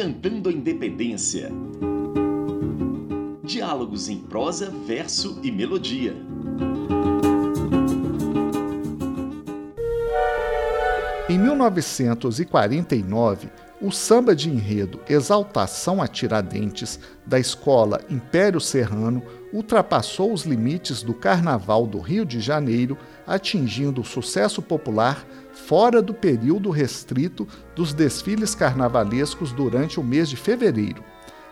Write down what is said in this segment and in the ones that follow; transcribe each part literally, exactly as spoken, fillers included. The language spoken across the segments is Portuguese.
Cantando a Independência. Diálogos em prosa, verso e melodia. Em mil novecentos e quarenta e nove, o samba de enredo Exaltação a Tiradentes, da escola Império Serrano, ultrapassou os limites do Carnaval do Rio de Janeiro, atingindo o sucesso popular fora do período restrito dos desfiles carnavalescos durante o mês de fevereiro.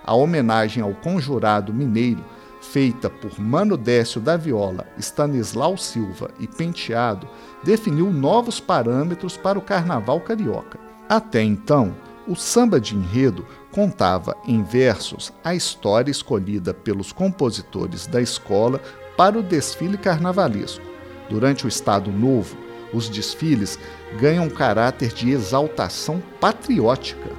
A homenagem ao Conjurado Mineiro, feita por Mano Décio da Viola, Estanislau Silva e Penteado, definiu novos parâmetros para o Carnaval carioca. Até então, o samba de enredo contava em versos a história escolhida pelos compositores da escola para o desfile carnavalesco. Durante o Estado Novo, os desfiles ganham um caráter de exaltação patriótica.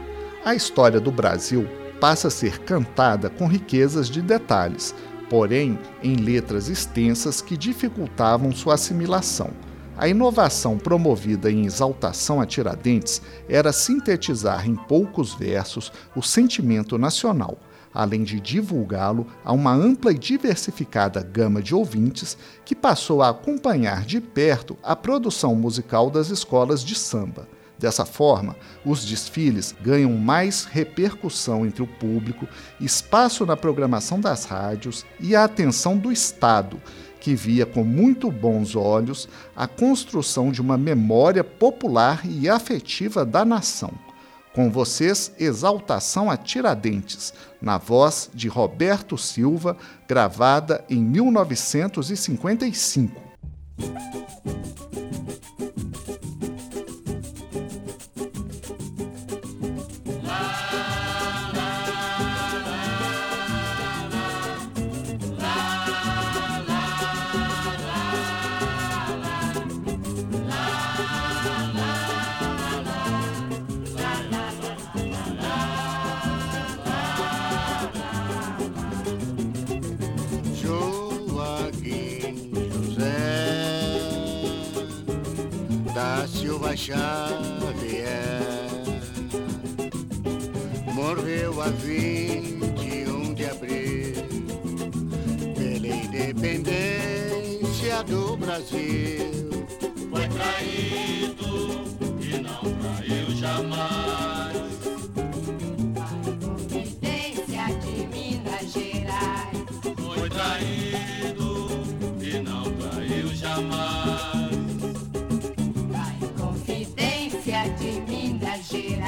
A história do Brasil passa a ser cantada com riquezas de detalhes, porém em letras extensas que dificultavam sua assimilação. A inovação promovida em Exaltação a Tiradentes era sintetizar em poucos versos o sentimento nacional, além de divulgá-lo a uma ampla e diversificada gama de ouvintes que passou a acompanhar de perto a produção musical das escolas de samba. Dessa forma, os desfiles ganham mais repercussão entre o público, espaço na programação das rádios e a atenção do Estado, que via com muito bons olhos a construção de uma memória popular e afetiva da nação. Com vocês, Exaltação a Tiradentes, na voz de Roberto Silva, gravada em mil novecentos e cinquenta e cinco. Da Silva Xavier morreu a vinte e um de abril pela independência do Brasil. Foi traído e não traiu jamais a Inconfidência de Minas Gerais. Foi traído e não traiu jamais de Minas Gerais.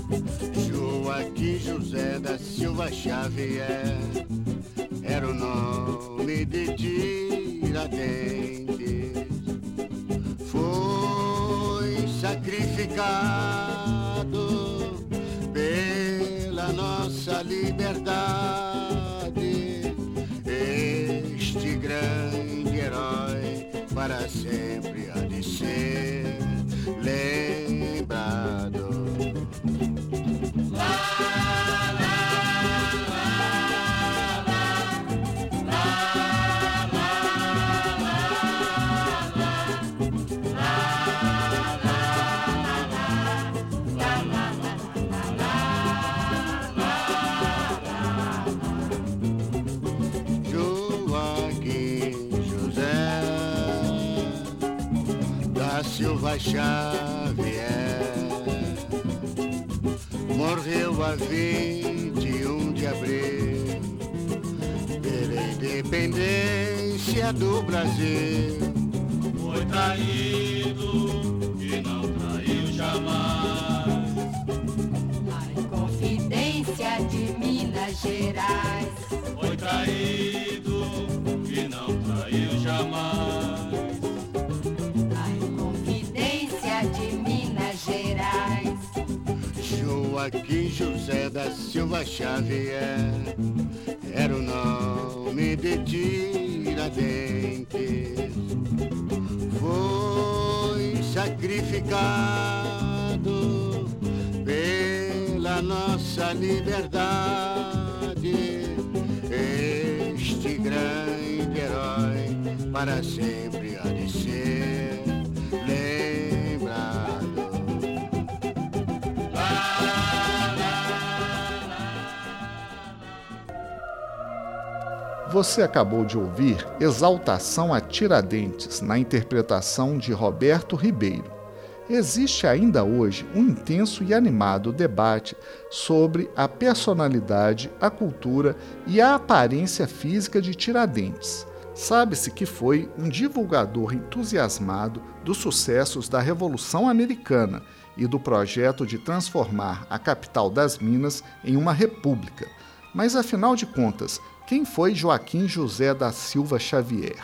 Joaquim José da Silva Xavier era o nome de Tiradentes. Foi sacrificado pela nossa liberdade. Este grande herói para sempre há de ser lembrado. Silva Xavier morreu a vinte e um de abril pela independência do Brasil. Foi traído e não traiu jamais a Inconfidência de Minas Gerais. Foi traído e não traiu jamais Joaquim José da Silva Xavier era o nome de Tiradentes. Foi sacrificado pela nossa liberdade. Este grande herói para sempre há de ser lembrado. La la la Você acabou de ouvir Exaltação a Tiradentes, na interpretação de Roberto Ribeiro. Existe ainda hoje um intenso e animado debate sobre a personalidade, a cultura e a aparência física de Tiradentes. Sabe-se que foi um divulgador entusiasmado dos sucessos da Revolução Americana e do projeto de transformar a capital das Minas em uma república. Mas, afinal de contas, quem foi Joaquim José da Silva Xavier?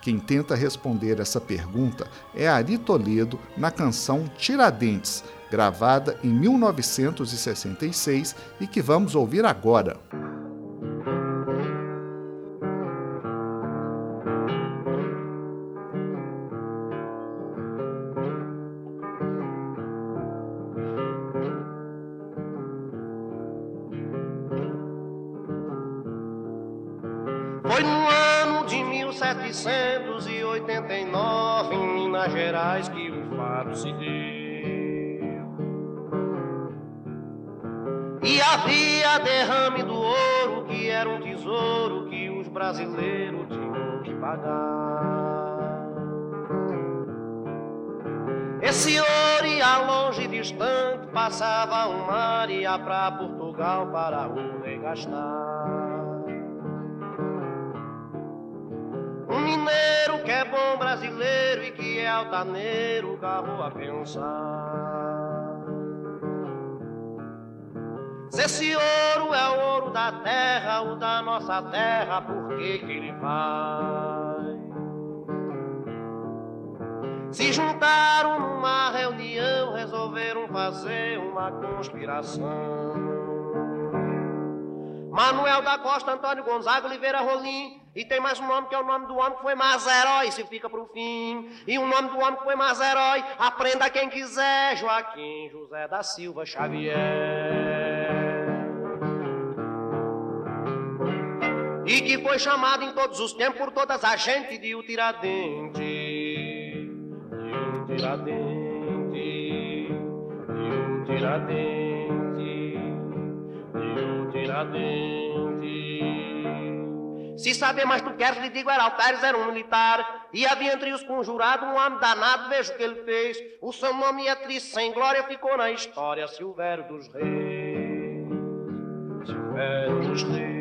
Quem tenta responder essa pergunta é Ary Toledo na canção Tiradentes, gravada em mil novecentos e sessenta e seis e que vamos ouvir agora. mil setecentos e oitenta e nove, em Minas Gerais, que o fato se deu. E havia derrame do ouro, que era um tesouro que os brasileiros tinham que pagar. Esse ouro ia longe e distante, passava o mar e ia para Portugal para o regastar. Mineiro que é bom brasileiro e que é altaneiro, acabou a pensar. Se esse ouro é o ouro da terra, o da nossa terra, por que que ele vai? Se juntaram numa reunião, resolveram fazer uma conspiração. Manuel da Costa, Antônio Gonzaga, Oliveira Rolim. E tem mais um nome que é o nome do homem que foi mais herói, se fica pro fim. E o nome do homem que foi mais herói, aprenda quem quiser, Joaquim José da Silva Xavier. E que foi chamado em todos os tempos por todas a gente de o Tiradentes, de o Tiradentes, de o Tiradentes, de o Tiradentes. Se saber mais tu queres, lhe digo, era Alferes, era um militar. E havia entre os conjurados um homem danado, veja o que ele fez. O seu nome é triste, sem glória, ficou na história. Silvério dos Reis, Silvério dos Reis,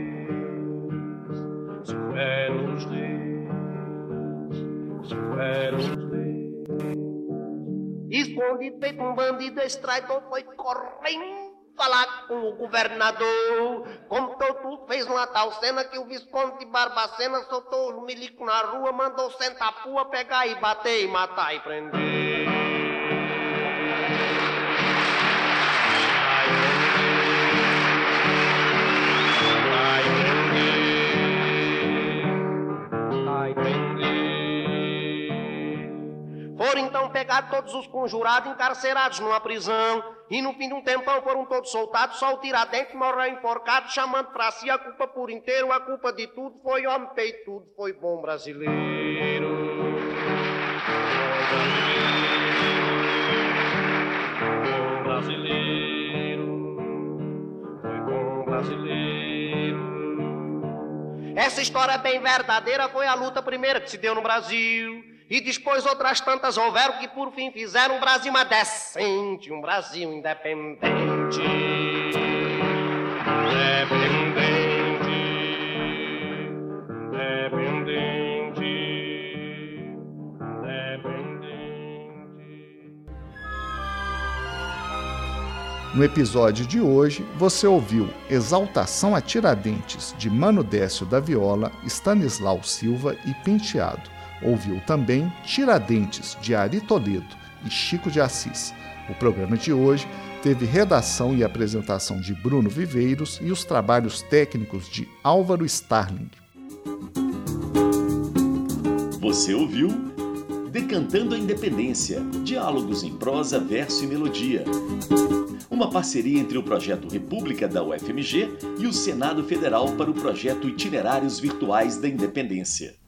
Silvério dos Reis, Silvério dos Reis. Escondido feito um bandido, esse traidor foi correndo falar com o governador, como tudo fez uma tal cena que o visconde de Barbacena soltou os milico na rua, mandou sentar a pua, pegar e bater, e matar e prender. Foram então pegados todos os conjurados, encarcerados numa prisão. E no fim de um tempão foram todos soltados, só o Tiradentes morreu enforcado, chamando para si a culpa por inteiro, a culpa de tudo, foi homem peitudo, foi bom brasileiro. Bom brasileiro, foi bom brasileiro. Essa história bem verdadeira foi a luta primeira que se deu no Brasil. E depois outras tantas houveram que por fim fizeram um Brasil mais decente, um Brasil independente. Independente, independente, independente. No episódio de hoje, você ouviu Exaltação a Tiradentes, de Mano Décio da Viola, Estanislau Silva e Penteado. Ouviu também Tiradentes, de Ary Toledo e Chico de Assis. O programa de hoje teve redação e apresentação de Bruno Viveiros e os trabalhos técnicos de Álvaro Starling. Você ouviu Decantando a Independência, diálogos em prosa, verso e melodia. Uma parceria entre o projeto República da U F M G e o Senado Federal para o projeto Itinerários Virtuais da Independência.